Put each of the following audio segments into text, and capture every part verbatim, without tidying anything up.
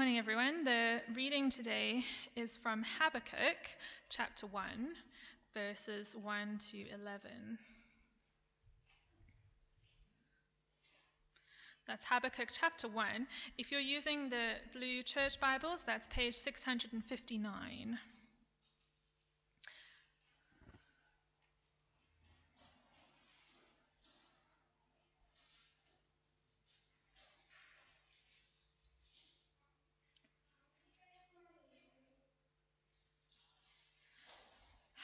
Morning, everyone. The reading today is from Habakkuk, chapter one, verses one to eleven. That's Habakkuk chapter one. If you're using the Blue Church Bibles, that's page six hundred fifty-nine.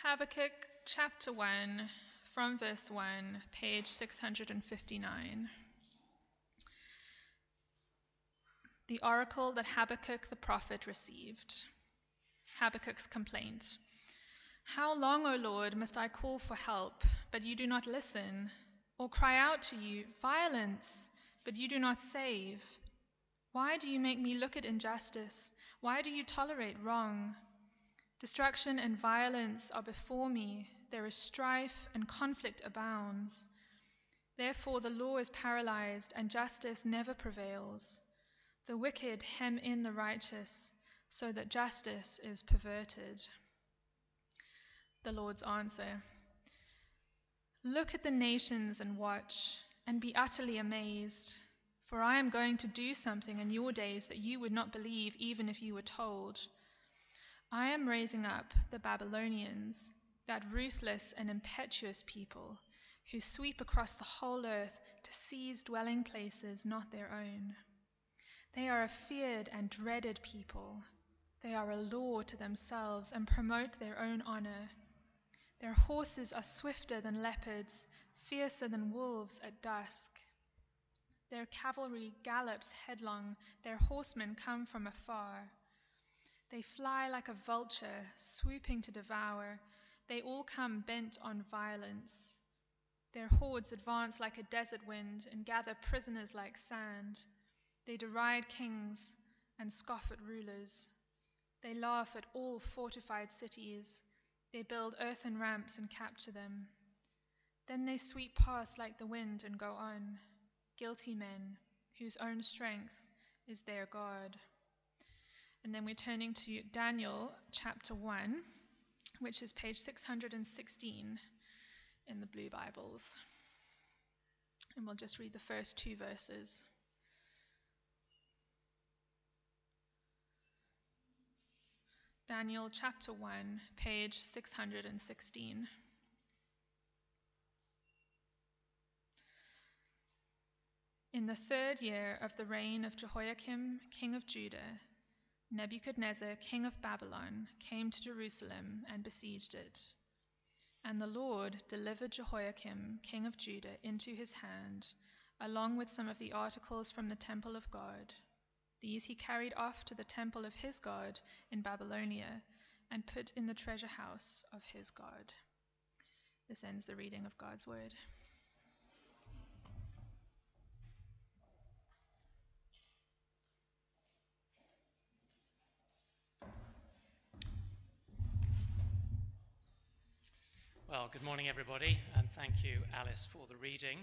Habakkuk chapter one, from verse one, page six hundred fifty-nine. The oracle that Habakkuk the prophet received. Habakkuk's complaint. How long, O Lord, must I call for help, but you do not listen, or cry out to you, violence, but you do not save? Why do you make me look at injustice? Why do you tolerate wrong? Destruction and violence are before me. There is strife and conflict abounds. Therefore the law is paralyzed and justice never prevails. The wicked hem in the righteous, so that justice is perverted. The Lord's answer. Look at the nations and watch, and be utterly amazed, for I am going to do something in your days that you would not believe even if you were told. I am raising up the Babylonians, that ruthless and impetuous people, who sweep across the whole earth to seize dwelling places not their own. They are a feared and dreaded people. They are a law to themselves and promote their own honor. Their horses are swifter than leopards, fiercer than wolves at dusk. Their cavalry gallops headlong, their horsemen come from afar. They fly like a vulture, swooping to devour. They all come bent on violence. Their hordes advance like a desert wind and gather prisoners like sand. They deride kings and scoff at rulers. They laugh at all fortified cities. They build earthen ramps and capture them. Then they sweep past like the wind and go on, guilty men whose own strength is their God. And then we're turning to Daniel chapter one, which is page six hundred sixteen in the Blue Bibles. And we'll just read the first two verses. Daniel chapter one, page six hundred sixteen. In the third year of the reign of Jehoiakim, king of Judah, Nebuchadnezzar, king of Babylon, came to Jerusalem and besieged it. And the Lord delivered Jehoiakim, king of Judah, into his hand, along with some of the articles from the temple of God. These he carried off to the temple of his God in Babylonia and put in the treasure house of his God. This ends the reading of God's word. Well, good morning, everybody, and thank you, Alice, for the reading.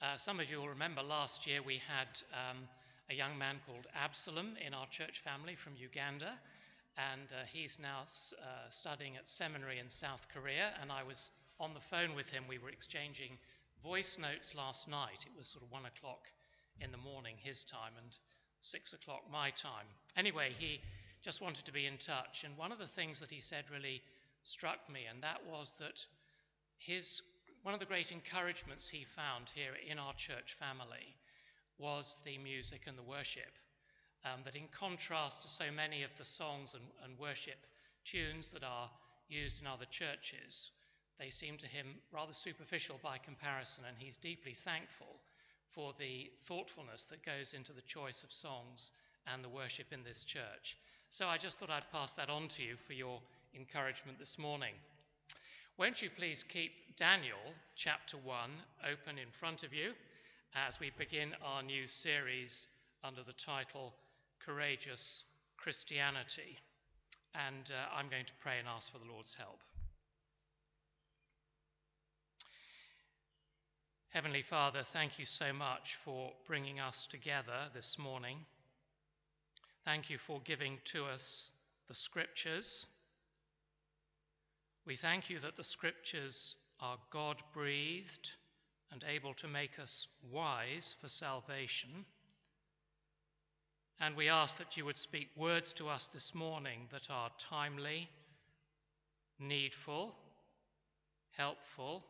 Uh, some of you will remember last year we had um, a young man called Absalom in our church family from Uganda, and uh, he's now uh, studying at seminary in South Korea, and I was on the phone with him. We were exchanging voice notes last night. It was sort of one o'clock in the morning his time and six o'clock my time. Anyway, he just wanted to be in touch, and one of the things that he said really struck me, and that was that his one of the great encouragements he found here in our church family was the music and the worship, um, that in contrast to so many of the songs and, and worship tunes that are used in other churches, they seem to him rather superficial by comparison, and he's deeply thankful for the thoughtfulness that goes into the choice of songs and the worship in this church. So I just thought I'd pass that on to you for your encouragement this morning. Won't you please keep Daniel chapter one open in front of you as we begin our new series under the title Courageous Christianity, and uh, I'm going to pray and ask for the Lord's help. Heavenly Father, thank you so much for bringing us together this morning. Thank you for giving to us the scriptures. We thank you that the scriptures are God-breathed and able to make us wise for salvation. And we ask that you would speak words to us this morning that are timely, needful, helpful,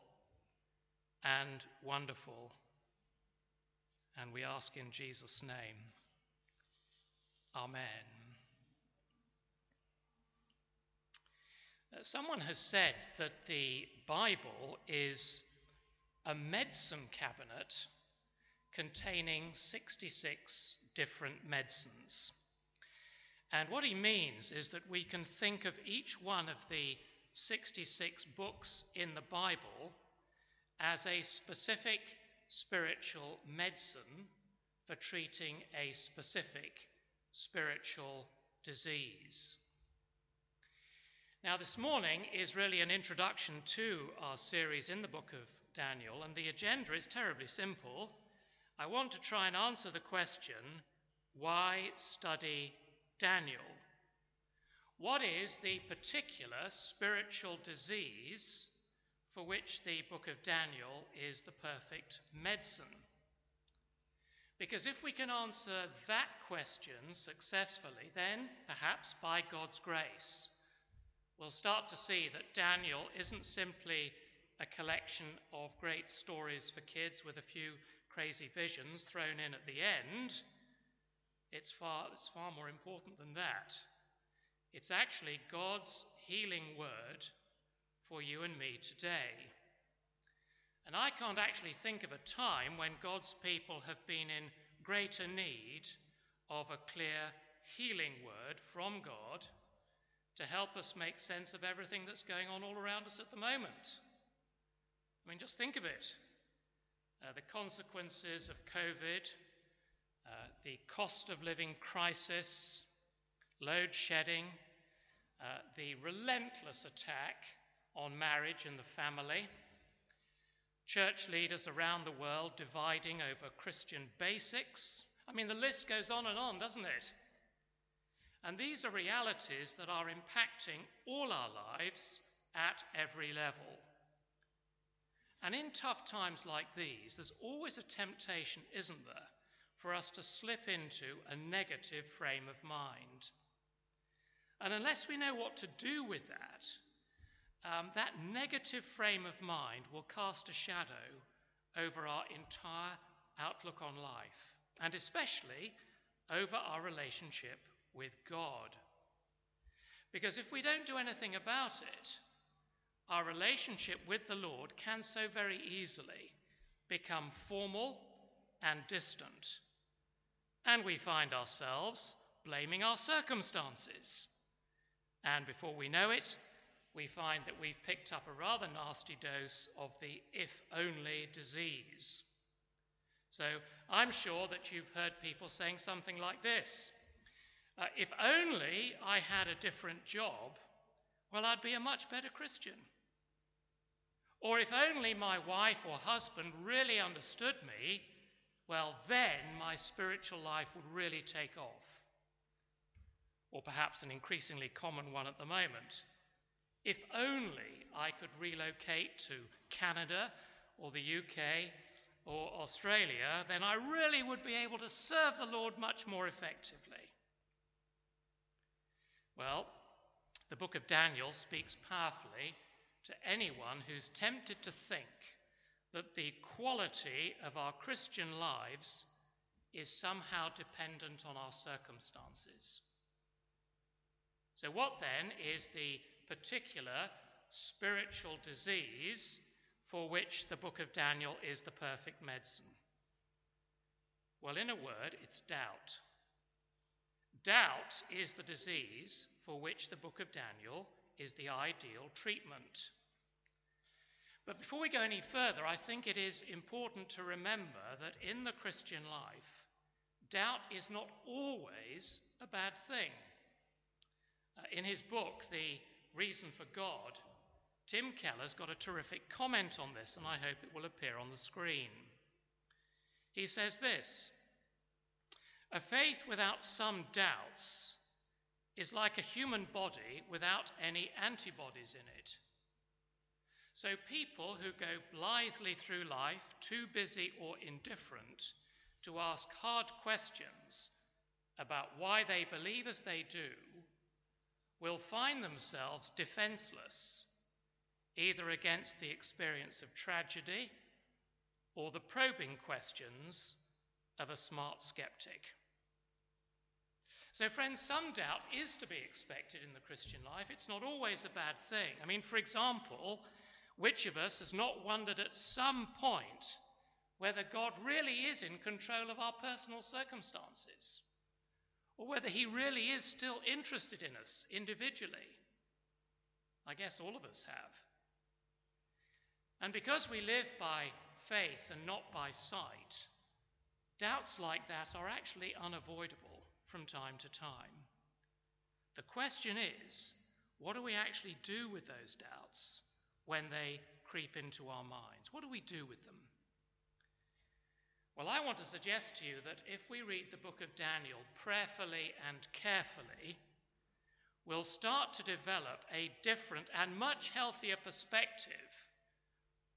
and wonderful. And we ask in Jesus' name. Amen. Someone has said that the Bible is a medicine cabinet containing sixty-six different medicines. And what he means is that we can think of each one of the sixty-six books in the Bible as a specific spiritual medicine for treating a specific spiritual disease. Now, this morning is really an introduction to our series in the book of Daniel, and the agenda is terribly simple. I want to try and answer the question, why study Daniel? What is the particular spiritual disease for which the book of Daniel is the perfect medicine? Because if we can answer that question successfully, then perhaps by God's grace, we'll start to see that Daniel isn't simply a collection of great stories for kids with a few crazy visions thrown in at the end. It's far, it's far more important than that. It's actually God's healing word for you and me today. And I can't actually think of a time when God's people have been in greater need of a clear healing word from God to help us make sense of everything that's going on all around us at the moment. I mean, just think of it. Uh, the consequences of COVID, uh, the cost of living crisis, load shedding, uh, the relentless attack on marriage and the family, church leaders around the world dividing over Christian basics. I mean, the list goes on and on, doesn't it? And these are realities that are impacting all our lives at every level. And in tough times like these, there's always a temptation, isn't there, for us to slip into a negative frame of mind. And unless we know what to do with that, um, that negative frame of mind will cast a shadow over our entire outlook on life, and especially over our relationship with God. Because if we don't do anything about it, our relationship with the Lord can so very easily become formal and distant, and we find ourselves blaming our circumstances. And before we know it, we find that we've picked up a rather nasty dose of the if-only disease. So I'm sure that you've heard people saying something like this, uh, if only I had a different job, well, I'd be a much better Christian. Or if only my wife or husband really understood me, well, then my spiritual life would really take off. Or perhaps an increasingly common one at the moment, if only I could relocate to Canada or the U K or Australia, then I really would be able to serve the Lord much more effectively. Well, the book of Daniel speaks powerfully to anyone who's tempted to think that the quality of our Christian lives is somehow dependent on our circumstances. So what then is the particular spiritual disease for which the book of Daniel is the perfect medicine? Well, in a word, it's doubt. Doubt is the disease for which the book of Daniel is the ideal treatment. But before we go any further, I think it is important to remember that in the Christian life, doubt is not always a bad thing. Uh, in his book, The Reason for God, Tim Keller's got a terrific comment on this, and I hope it will appear on the screen. He says this, A faith without some doubts is like a human body without any antibodies in it. So people who go blithely through life, too busy or indifferent, to ask hard questions about why they believe as they do, will find themselves defenseless, either against the experience of tragedy or the probing questions of a smart skeptic. So, friends, some doubt is to be expected in the Christian life. It's not always a bad thing. I mean, for example, which of us has not wondered at some point whether God really is in control of our personal circumstances, or whether he really is still interested in us individually? I guess all of us have. And because we live by faith and not by sight, doubts like that are actually unavoidable from time to time. The question is, what do we actually do with those doubts when they creep into our minds? What do we do with them? Well, I want to suggest to you that if we read the book of Daniel prayerfully and carefully, we'll start to develop a different and much healthier perspective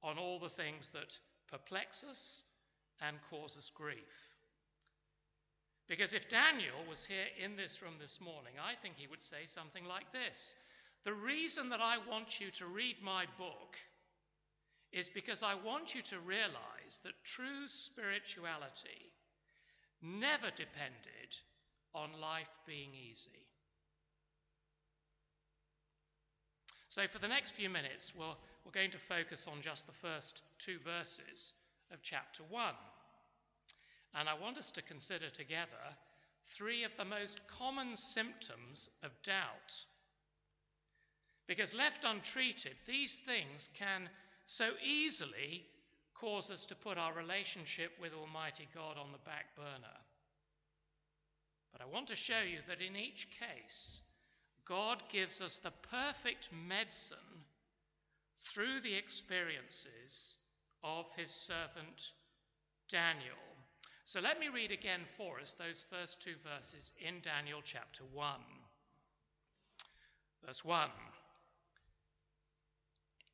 on all the things that perplex us and cause us grief. Because if Daniel was here in this room this morning, I think he would say something like this: the reason that I want you to read my book is because I want you to realize that true spirituality never depended on life being easy. So for the next few minutes, we'll, we're going to focus on just the first two verses of chapter one. And I want us to consider together three of the most common symptoms of doubt. Because left untreated, these things can so easily cause us to put our relationship with Almighty God on the back burner. But I want to show you that in each case, God gives us the perfect medicine through the experiences of his servant Daniel. So let me read again for us those first two verses in Daniel chapter one. Verse one.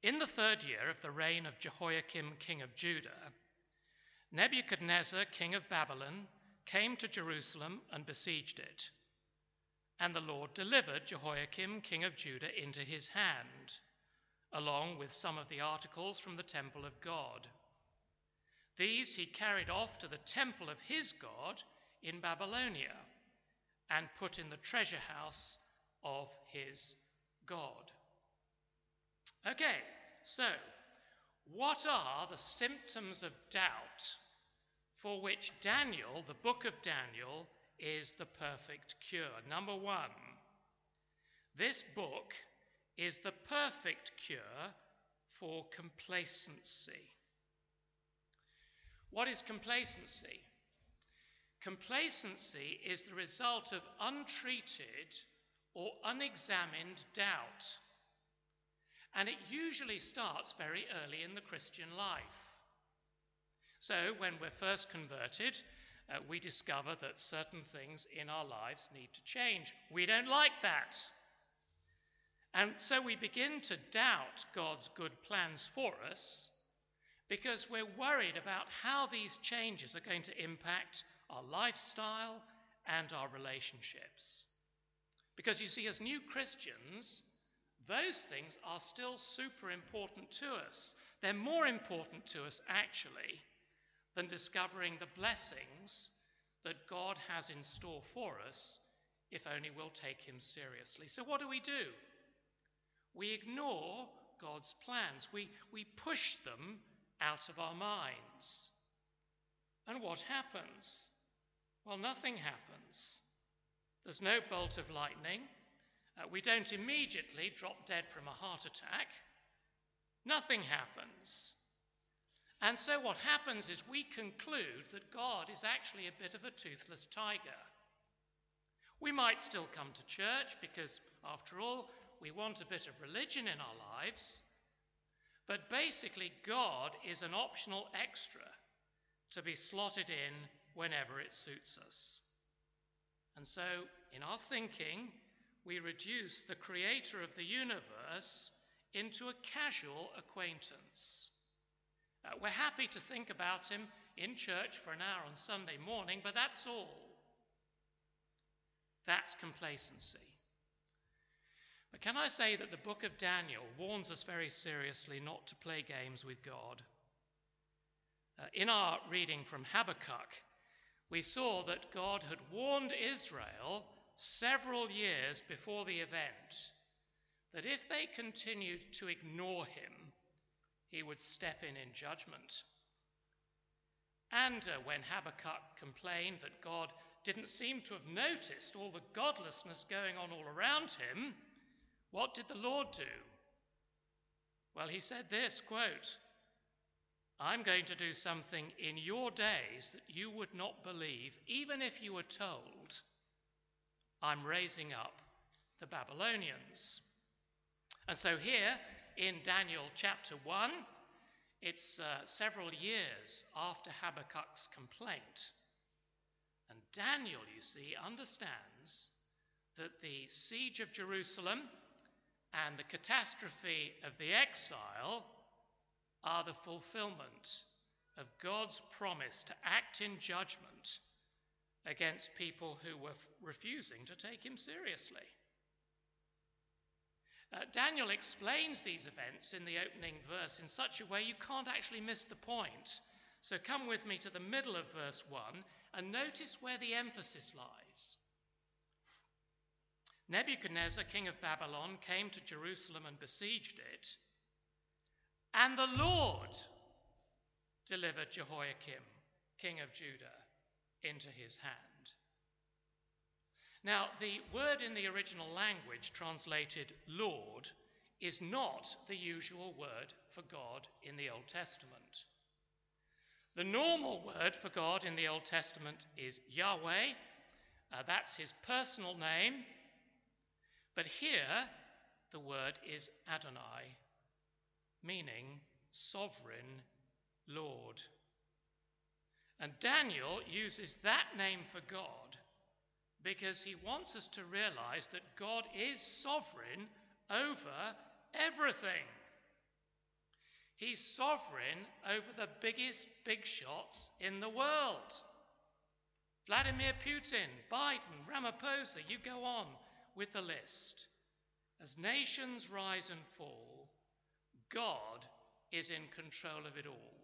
In the third year of the reign of Jehoiakim, king of Judah, Nebuchadnezzar, king of Babylon, came to Jerusalem and besieged it. And the Lord delivered Jehoiakim, king of Judah, into his hand, along with some of the articles from the temple of God. These he carried off to the temple of his God in Babylonia and put in the treasure house of his God. Okay, so what are the symptoms of doubt for which Daniel, the book of Daniel, is the perfect cure? Number one, this book is the perfect cure for complacency. What is complacency? Complacency is the result of untreated or unexamined doubt. And it usually starts very early in the Christian life. So when we're first converted, uh, we discover that certain things in our lives need to change. We don't like that. And so we begin to doubt God's good plans for us because we're worried about how these changes are going to impact our lifestyle and our relationships. Because you see, as new Christians, those things are still super important to us. They're more important to us, actually, than discovering the blessings that God has in store for us if only we'll take him seriously. So what do we do? We ignore God's plans. We, we push them out of our minds. And what happens? Well, nothing happens. There's no bolt of lightning. Uh, we don't immediately drop dead from a heart attack. Nothing happens. And so what happens is we conclude that God is actually a bit of a toothless tiger. We might still come to church because, after all, we want a bit of religion in our lives. But basically, God is an optional extra to be slotted in whenever it suits us. And so in our thinking, we reduce the creator of the universe into a casual acquaintance. Uh, we're happy to think about him in church for an hour on Sunday morning, but that's all. That's complacency. But can I say that the book of Daniel warns us very seriously not to play games with God? Uh, in our reading from Habakkuk, we saw that God had warned Israel several years before the event that if they continued to ignore him, he would step in in judgment. And uh, when Habakkuk complained that God didn't seem to have noticed all the godlessness going on all around him, what did the Lord do? Well, he said this, quote, "I'm going to do something in your days that you would not believe, even if you were told. I'm raising up the Babylonians." And so here in Daniel chapter one, it's uh, several years after Habakkuk's complaint. And Daniel, you see, understands that the siege of Jerusalem and the catastrophe of the exile are the fulfillment of God's promise to act in judgment against people who were f- refusing to take him seriously. Uh, Daniel explains these events in the opening verse in such a way you can't actually miss the point. So come with me to the middle of verse one and notice where the emphasis lies. Nebuchadnezzar, king of Babylon, came to Jerusalem and besieged it, and the Lord delivered Jehoiakim, king of Judah, into his hand. Now, the word in the original language translated Lord is not the usual word for God in the Old Testament. The normal word for God in the Old Testament is Yahweh. Uh, that's his personal name. But here, the word is Adonai, meaning sovereign Lord. And Daniel uses that name for God because he wants us to realize that God is sovereign over everything. He's sovereign over the biggest big shots in the world. Vladimir Putin, Biden, Ramaphosa, you go on with the list. As nations rise and fall, God is in control of it all.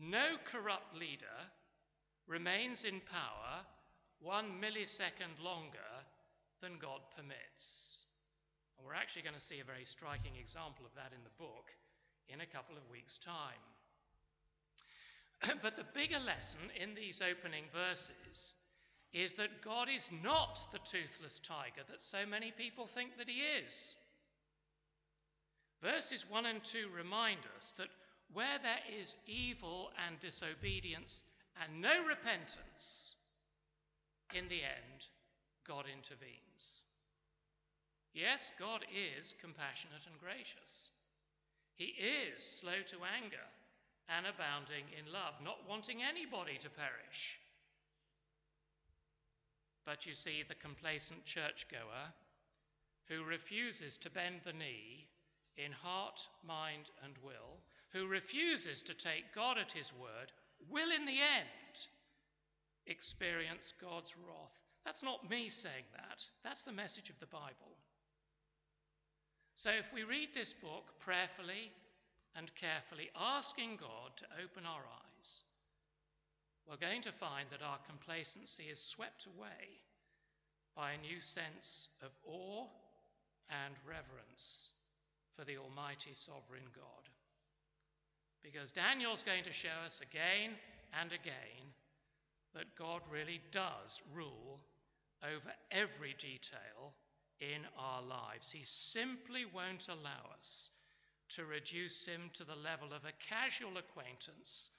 No corrupt leader remains in power one millisecond longer than God permits. And we're actually going to see a very striking example of that in the book in a couple of weeks' time. But the bigger lesson in these opening verses is that God is not the toothless tiger that so many people think that he is. Verses one and two remind us that where there is evil and disobedience and no repentance, in the end, God intervenes. Yes, God is compassionate and gracious. He is slow to anger and abounding in love, not wanting anybody to perish. But you see, the complacent churchgoer who refuses to bend the knee in heart, mind, and will, who refuses to take God at his word, will in the end experience God's wrath. That's not me saying that. That's the message of the Bible. So if we read this book prayerfully and carefully, asking God to open our eyes, we're going to find that our complacency is swept away by a new sense of awe and reverence for the Almighty Sovereign God. Because Daniel's going to show us again and again that God really does rule over every detail in our lives. He simply won't allow us to reduce him to the level of a casual acquaintance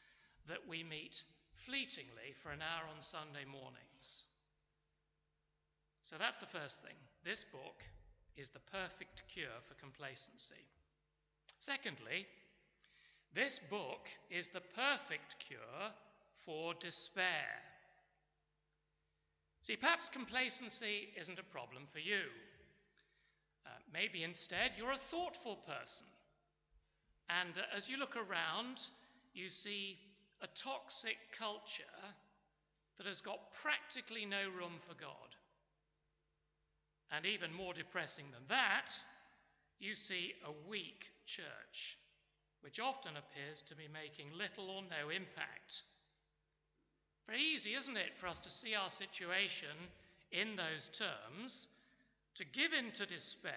that we meet fleetingly for an hour on Sunday mornings. So that's the first thing. This book is the perfect cure for complacency. Secondly, this book is the perfect cure for despair. See, perhaps complacency isn't a problem for you. Uh, maybe instead you're a thoughtful person. And uh, as you look around, you see a toxic culture that has got practically no room for God. And even more depressing than that, you see a weak church, which often appears to be making little or no impact. Very easy, isn't it, for us to see our situation in those terms, to give in to despair,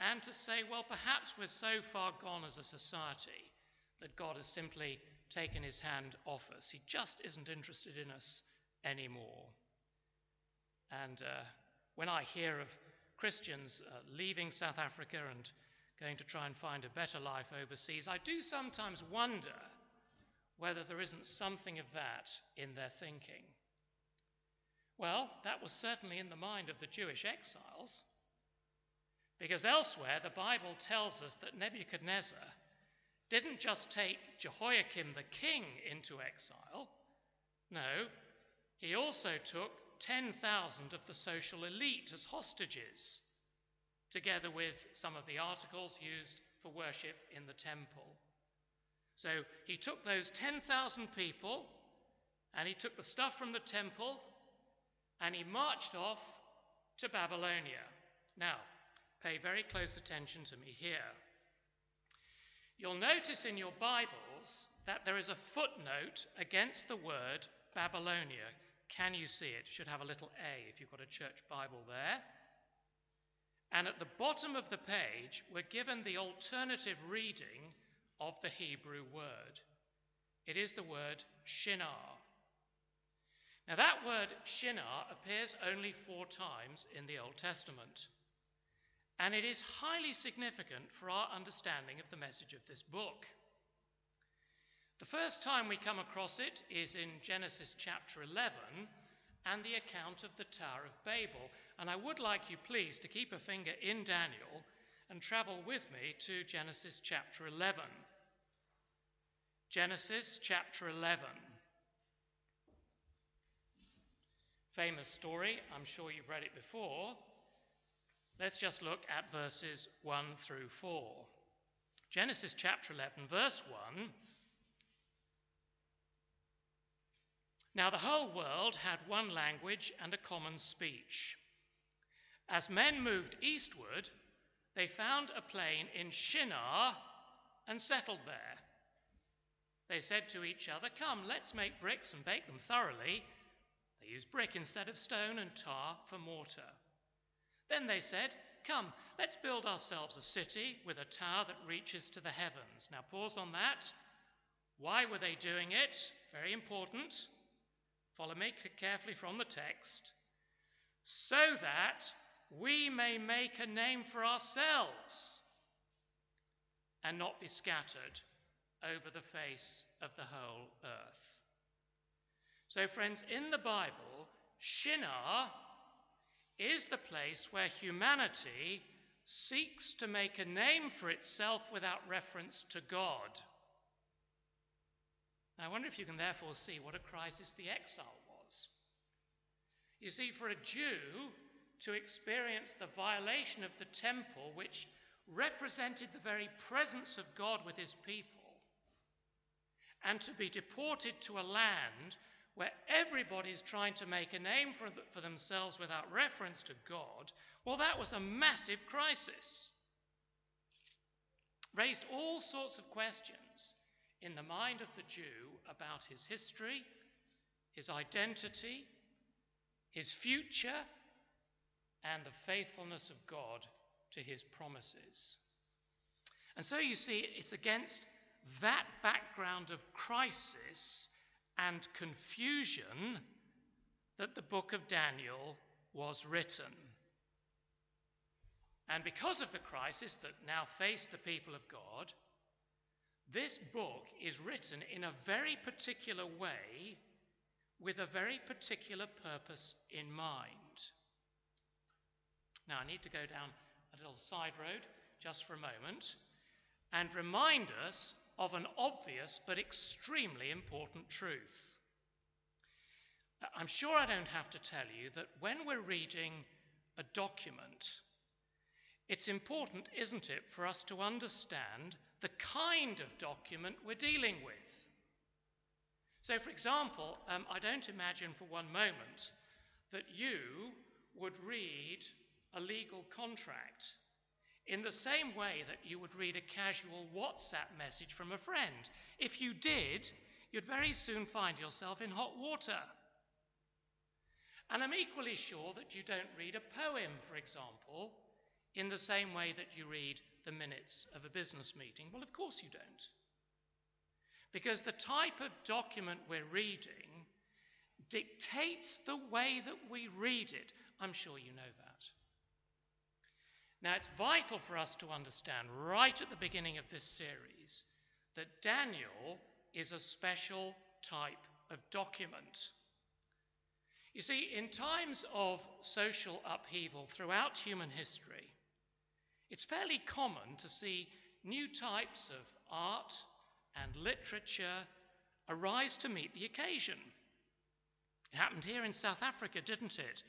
and to say, well, perhaps we're so far gone as a society that God has simply taken his hand off us. He just isn't interested in us anymore. And uh, when I hear of Christians uh, leaving South Africa and going to try and find a better life overseas, I do sometimes wonder whether there isn't something of that in their thinking. Well, that was certainly in the mind of the Jewish exiles, because elsewhere the Bible tells us that Nebuchadnezzar didn't just take Jehoiakim the king into exile. No, he also took ten thousand of the social elite as hostages, together with some of the articles used for worship in the temple. So he took those ten thousand people, and he took the stuff from the temple, and he marched off to Babylonia. Now, pay very close attention to me here. You'll notice in your Bibles that there is a footnote against the word Babylonia. Can you see it? It should have a little A if you've got a church Bible there. And at the bottom of the page, we're given the alternative reading of the Hebrew word. It is the word Shinar. Now, that word Shinar appears only four times in the Old Testament, and it is highly significant for our understanding of the message of this book. The first time we come across it is in Genesis chapter eleven, and the account of the Tower of Babel. And I would like you, please, to keep a finger in Daniel and travel with me to Genesis chapter eleven. Genesis chapter eleven. Famous story, I'm sure you've read it before. Let's just look at verses one through four. Genesis chapter eleven, verse one. Now the whole world had one language and a common speech. As men moved eastward, they found a plain in Shinar and settled there. They said to each other, "Come, let's make bricks and bake them thoroughly." They used brick instead of stone and tar for mortar. Then they said, "Come, let's build ourselves a city with a tower that reaches to the heavens." Now pause on that. Why were they doing it? Very important. Follow me carefully from the text. "So that we may make a name for ourselves and not be scattered over the face of the whole earth." So, friends, in the Bible, Shinar is the place where humanity seeks to make a name for itself without reference to God. I wonder if you can therefore see what a crisis the exile was. You see, for a Jew to experience the violation of the temple, which represented the very presence of God with his people, and to be deported to a land where everybody's trying to make a name for, for themselves without reference to God, well, that was a massive crisis. Raised all sorts of questions in the mind of the Jew about his history, his identity, his future, and the faithfulness of God to his promises. And so you see, it's against that background of crisis and confusion that the book of Daniel was written. And because of the crisis that now faced the people of God, this book is written in a very particular way with a very particular purpose in mind. Now, I need to go down a little side road just for a moment and remind us of an obvious but extremely important truth. I'm sure I don't have to tell you that when we're reading a document, it's important, isn't it, for us to understand the kind of document we're dealing with. So, for example, um, I don't imagine for one moment that you would read a legal contract in the same way that you would read a casual WhatsApp message from a friend. If you did, you'd very soon find yourself in hot water. And I'm equally sure that you don't read a poem, for example, in the same way that you read the minutes of a business meeting. Well, of course you don't. Because the type of document we're reading dictates the way that we read it. I'm sure you know that. Now, it's vital for us to understand right at the beginning of this series that Daniel is a special type of document. You see, in times of social upheaval throughout human history, it's fairly common to see new types of art and literature arise to meet the occasion. It happened here in South Africa, didn't it,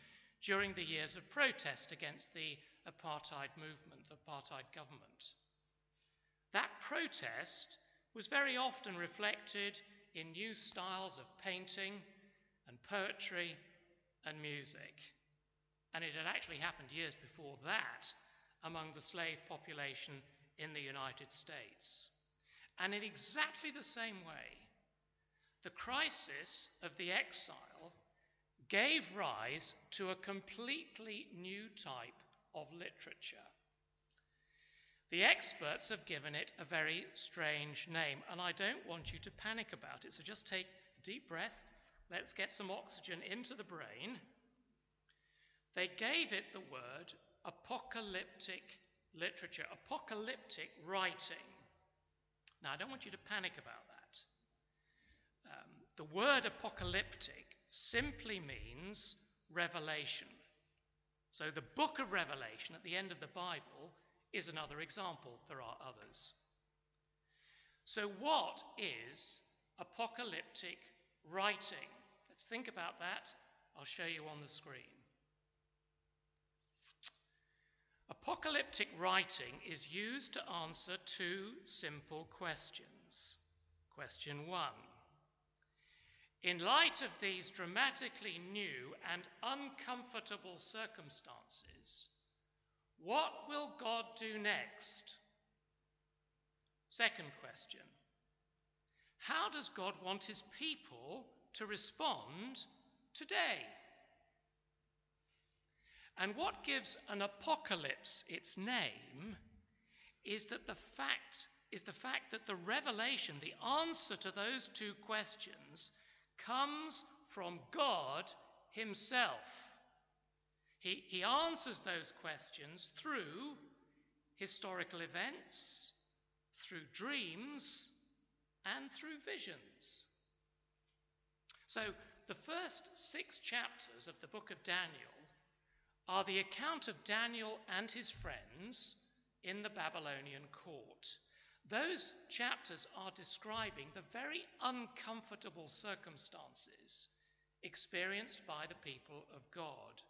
during the years of protest against the apartheid movement, the apartheid government. That protest was very often reflected in new styles of painting and poetry and music. And it had actually happened years before that among the slave population in the United States. And in exactly the same way, the crisis of the exile gave rise to a completely new type of literature. The experts have given it a very strange name, and I don't want you to panic about it, so just take a deep breath. Let's get some oxygen into the brain. They gave it the word apocalyptic literature, apocalyptic writing. Now, I don't want you to panic about that. Um, the word apocalyptic simply means revelation. So the book of Revelation at the end of the Bible is another example. There are others. So what is apocalyptic writing? Let's think about that. I'll show you on the screen. Apocalyptic writing is used to answer two simple questions. Question one. In light of these dramatically new and uncomfortable circumstances, what will God do next? Second question. How does God want his people to respond today? And what gives an apocalypse its name is that the fact is the fact that the revelation, the answer to those two questions, comes from God himself. He, he answers those questions through historical events, through dreams, and through visions. So the first six chapters of the book of Daniel are the account of Daniel and his friends in the Babylonian court. Those chapters are describing the very uncomfortable circumstances experienced by the people of God.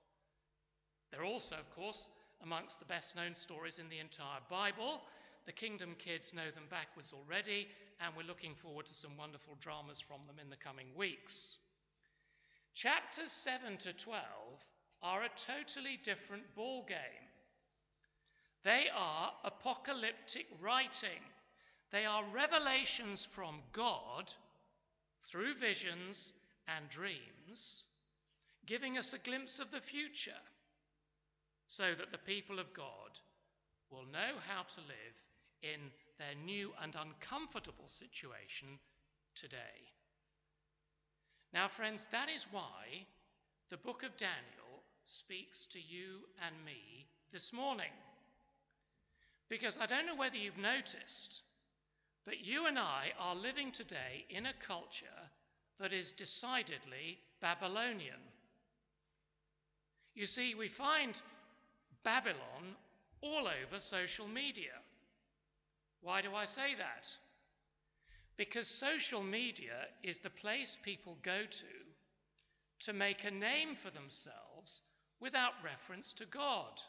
They're also, of course, amongst the best-known stories in the entire Bible. The Kingdom Kids know them backwards already, and we're looking forward to some wonderful dramas from them in the coming weeks. Chapters seven to twelve are a totally different ball game. They are apocalyptic writing. They are revelations from God through visions and dreams, giving us a glimpse of the future so that the people of God will know how to live in their new and uncomfortable situation today. Now, friends, that is why the book of Daniel speaks to you and me this morning. Because I don't know whether you've noticed, but you and I are living today in a culture that is decidedly Babylonian. You see, we find Babylon all over social media. Why do I say that? Because social media is the place people go to to make a name for themselves without reference to God.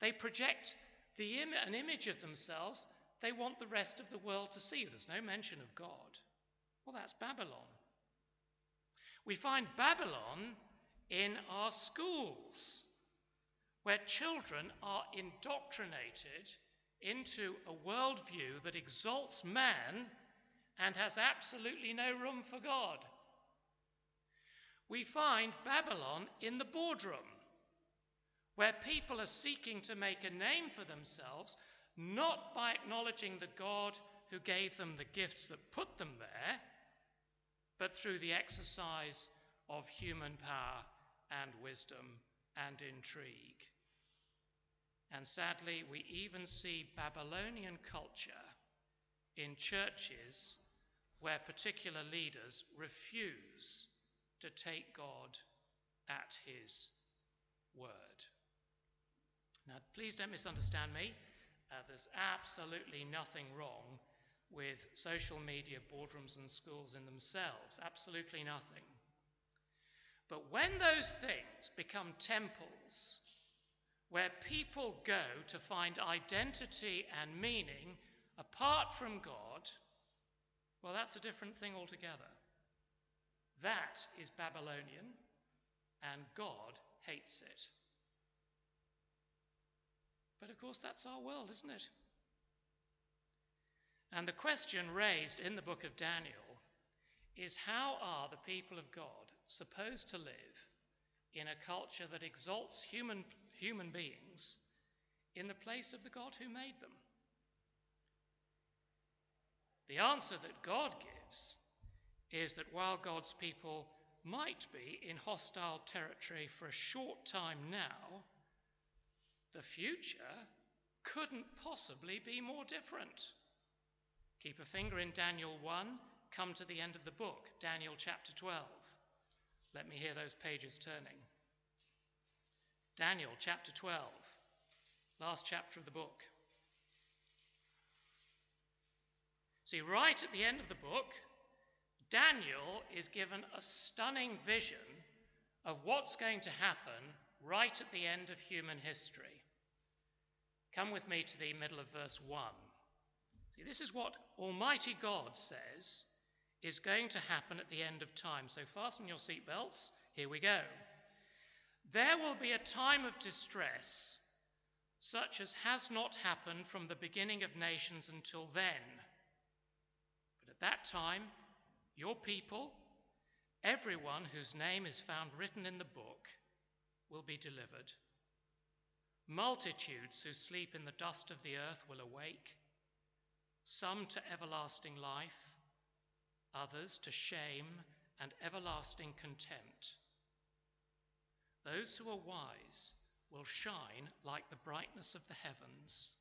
They project the im- an image of themselves they want the rest of the world to see. There's no mention of God. Well, that's Babylon. We find Babylon in our schools, where children are indoctrinated into a worldview that exalts man and has absolutely no room for God. We find Babylon in the boardroom, where people are seeking to make a name for themselves, not by acknowledging the God who gave them the gifts that put them there, but through the exercise of human power and wisdom and intrigue. And sadly, we even see Babylonian culture in churches where particular leaders refuse to take God at his word. Now, please don't misunderstand me. Uh, there's absolutely nothing wrong with social media, boardrooms and schools in themselves. Absolutely nothing. But when those things become temples where people go to find identity and meaning apart from God, well, that's a different thing altogether. That is Babylonian, and God hates it. But of course, that's our world, isn't it? And the question raised in the book of Daniel is, how are the people of God supposed to live in a culture that exalts human, human beings in the place of the God who made them? The answer that God gives is that while God's people might be in hostile territory for a short time now, the future couldn't possibly be more different. Keep a finger in Daniel one, come to the end of the book, Daniel chapter twelve. Let me hear those pages turning. Daniel chapter twelve, last chapter of the book. See, right at the end of the book, Daniel is given a stunning vision of what's going to happen right at the end of human history. Come with me to the middle of verse one. See, this is what Almighty God says is going to happen at the end of time. So fasten your seatbelts. Here we go. There will be a time of distress such as has not happened from the beginning of nations until then. But at that time, your people, everyone whose name is found written in the book, will be delivered. Multitudes who sleep in the dust of the earth will awake, some to everlasting life, others to shame and everlasting contempt. Those who are wise will shine like the brightness of the heavens,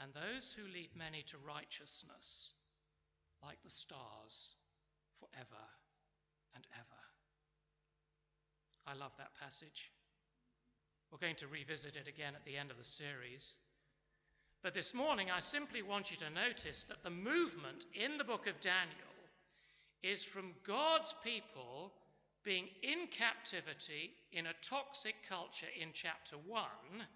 and those who lead many to righteousness like the stars forever and ever. I love that passage. We're going to revisit it again at the end of the series. But this morning, I simply want you to notice that the movement in the book of Daniel is from God's people being in captivity in a toxic culture in chapter one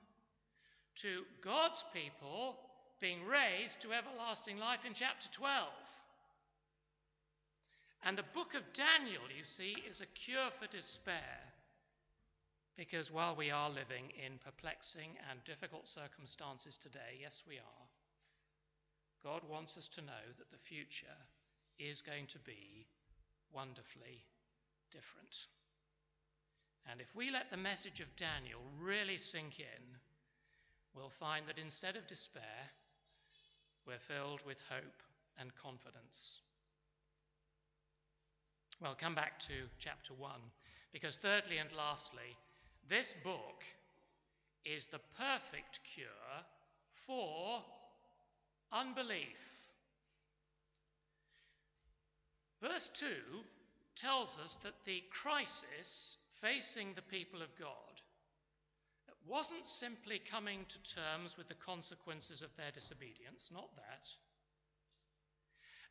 to God's people being raised to everlasting life in chapter twelve. And the book of Daniel, you see, is a cure for despair, because while we are living in perplexing and difficult circumstances today, yes, we are, God wants us to know that the future is going to be wonderfully different. And if we let the message of Daniel really sink in, we'll find that instead of despair, we're filled with hope and confidence. Well, come back to chapter one, because thirdly and lastly, this book is the perfect cure for unbelief. Verse two tells us that the crisis facing the people of God wasn't simply coming to terms with the consequences of their disobedience, not that.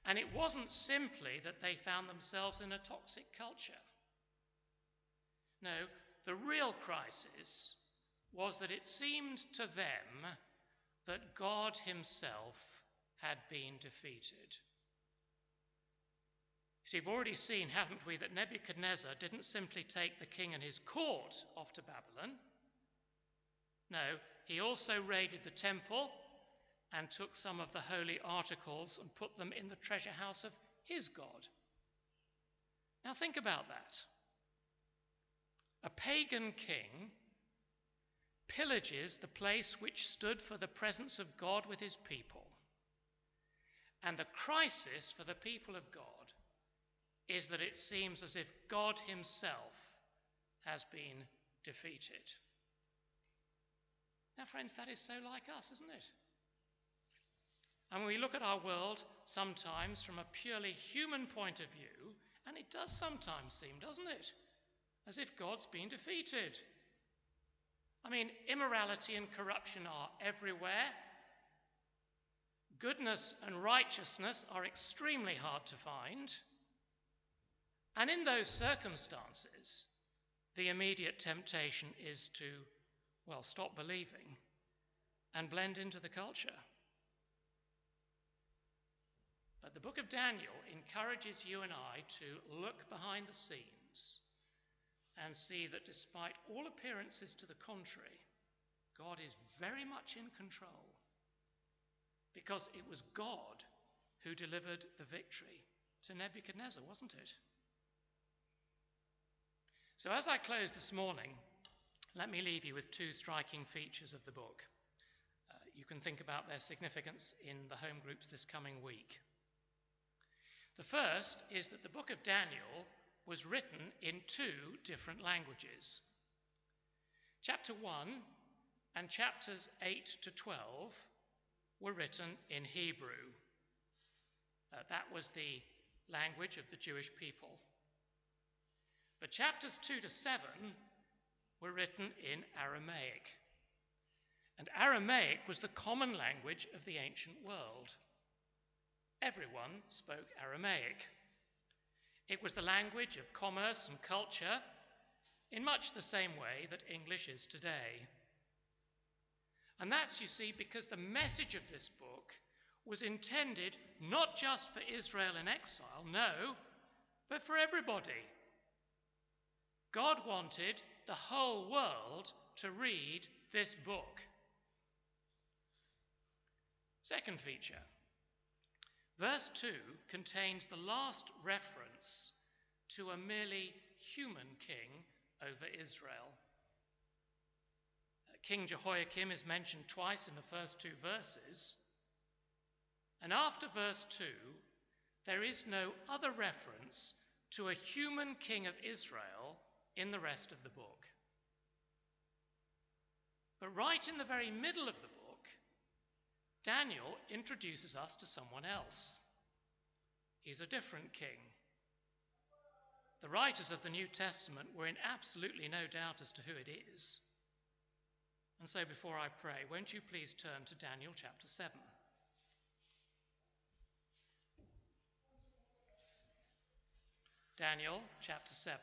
And it wasn't simply that they found themselves in a toxic culture. No, the real crisis was that it seemed to them that God himself had been defeated. So we've already seen, haven't we, that Nebuchadnezzar didn't simply take the king and his court off to Babylon. No, he also raided the temple and took some of the holy articles and put them in the treasure house of his God. Now think about that. A pagan king pillages the place which stood for the presence of God with his people. And the crisis for the people of God is that it seems as if God himself has been defeated. Now, friends, that is so like us, isn't it? And when we look at our world sometimes from a purely human point of view, and it does sometimes seem, doesn't it, as if God's been defeated. I mean, immorality and corruption are everywhere. Goodness and righteousness are extremely hard to find. And in those circumstances, the immediate temptation is to, well, stop believing and blend into the culture. But the book of Daniel encourages you and I to look behind the scenes and see that despite all appearances to the contrary, God is very much in control, because it was God who delivered the victory to Nebuchadnezzar, wasn't it? So as I close this morning, let me leave you with two striking features of the book. Uh, you can think about their significance in the home groups this coming week. The first is that the book of Daniel was written in two different languages. Chapter one and chapters eight to twelve were written in Hebrew. Uh, that was the language of the Jewish people. But chapters two to seven were written in Aramaic. And Aramaic was the common language of the ancient world. Everyone spoke Aramaic. It was the language of commerce and culture in much the same way that English is today. And that's, you see, because the message of this book was intended not just for Israel in exile, no, but for everybody. God wanted the whole world to read this book. Second feature. Verse two contains the last reference to a merely human king over Israel. King Jehoiakim is mentioned twice in the first two verses. And after verse two, there is no other reference to a human king of Israel in the rest of the book. But right in the very middle of the book, Daniel introduces us to someone else. He's a different king. The writers of the New Testament were in absolutely no doubt as to who it is. And so before I pray, won't you please turn to Daniel chapter seven. Daniel chapter seven.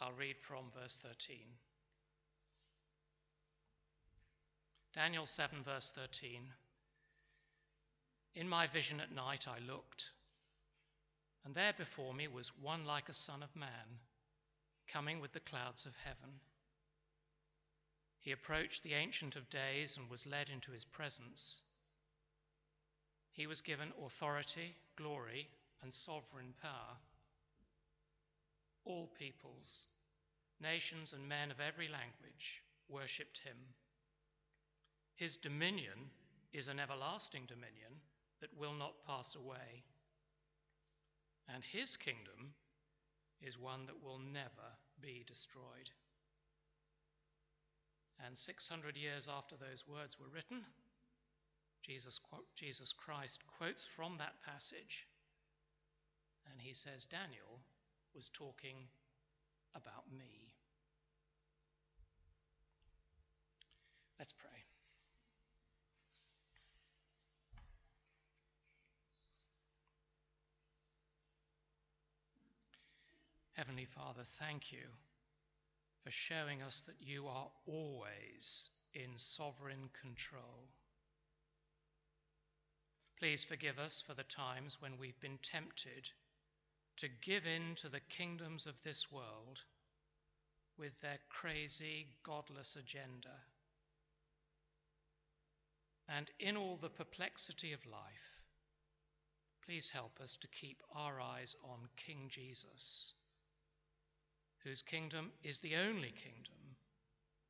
I'll read from verse thirteen. Daniel seven, verse thirteen. In my vision at night I looked, and there before me was one like a son of man, coming with the clouds of heaven. He approached the Ancient of Days and was led into his presence. He was given authority, glory, and sovereign power. All peoples, nations and men of every language worshipped him. His dominion is an everlasting dominion that will not pass away. And his kingdom is one that will never be destroyed. And six hundred years after those words were written, Jesus, Jesus Christ quotes from that passage, and he says, Daniel was talking about me. Let's pray. Heavenly Father, thank you for showing us that you are always in sovereign control. Please forgive us for the times when we've been tempted to give in to the kingdoms of this world with their crazy, godless agenda. And in all the perplexity of life, please help us to keep our eyes on King Jesus, whose kingdom is the only kingdom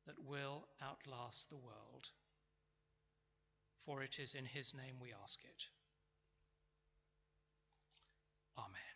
that will outlast the world. For it is in his name we ask it. Amen.